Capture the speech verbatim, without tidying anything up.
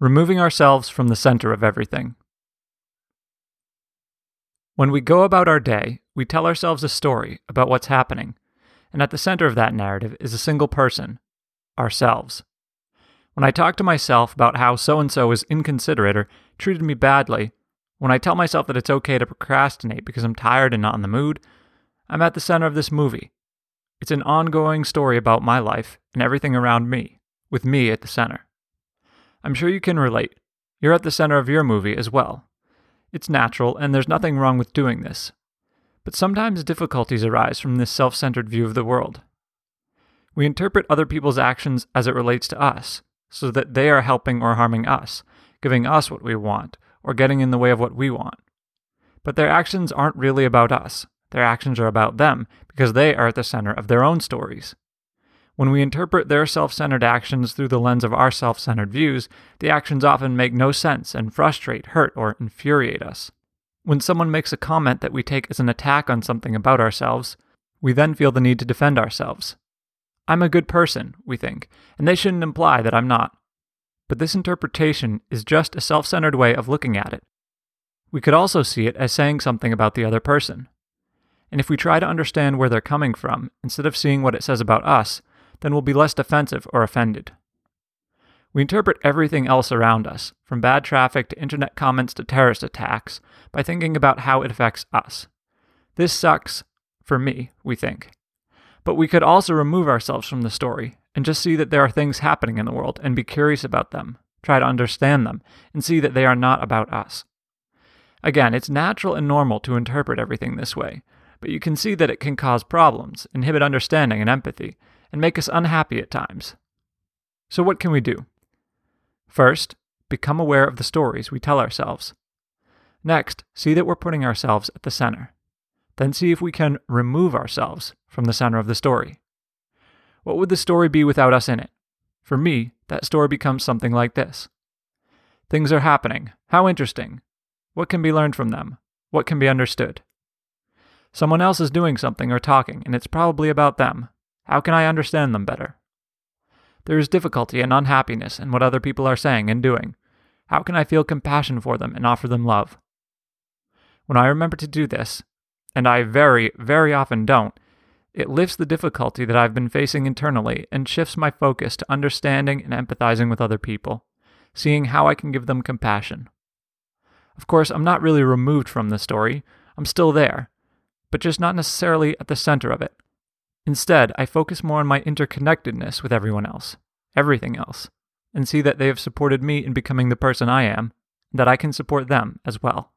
Removing ourselves from the center of everything. When we go about our day, we tell ourselves a story about what's happening, and at the center of that narrative is a single person, ourselves. When I talk to myself about how so-and-so was inconsiderate or treated me badly, when I tell myself that it's okay to procrastinate because I'm tired and not in the mood, I'm at the center of this movie. It's an ongoing story about my life and everything around me, with me at the center. I'm sure you can relate. You're at the center of your movie as well. It's natural, and there's nothing wrong with doing this. But sometimes difficulties arise from this self-centered view of the world. We interpret other people's actions as it relates to us, so that they are helping or harming us, giving us what we want, or getting in the way of what we want. But their actions aren't really about us. Their actions are about them, because they are at the center of their own stories. When we interpret their self-centered actions through the lens of our self-centered views, the actions often make no sense and frustrate, hurt, or infuriate us. When someone makes a comment that we take as an attack on something about ourselves, we then feel the need to defend ourselves. I'm a good person, we think, and they shouldn't imply that I'm not. But this interpretation is just a self-centered way of looking at it. We could also see it as saying something about the other person. And if we try to understand where they're coming from, instead of seeing what it says about us, then we'll be less defensive or offended. We interpret everything else around us, from bad traffic to internet comments to terrorist attacks, by thinking about how it affects us. This sucks for me, we think. But we could also remove ourselves from the story and just see that there are things happening in the world and be curious about them, try to understand them, and see that they are not about us. Again, it's natural and normal to interpret everything this way, but you can see that it can cause problems, inhibit understanding and empathy, and make us unhappy at times. So what can we do? First, become aware of the stories we tell ourselves. Next, see that we're putting ourselves at the center. Then see if we can remove ourselves from the center of the story. What would the story be without us in it? For me, that story becomes something like this. Things are happening. How interesting. What can be learned from them? What can be understood? Someone else is doing something or talking, and it's probably about them. How can I understand them better? There is difficulty and unhappiness in what other people are saying and doing. How can I feel compassion for them and offer them love? When I remember to do this, and I very, very often don't, it lifts the difficulty that I've been facing internally and shifts my focus to understanding and empathizing with other people, seeing how I can give them compassion. Of course, I'm not really removed from the story. I'm still there, but just not necessarily at the center of it. Instead, I focus more on my interconnectedness with everyone else, everything else, and see that they have supported me in becoming the person I am, and that I can support them as well.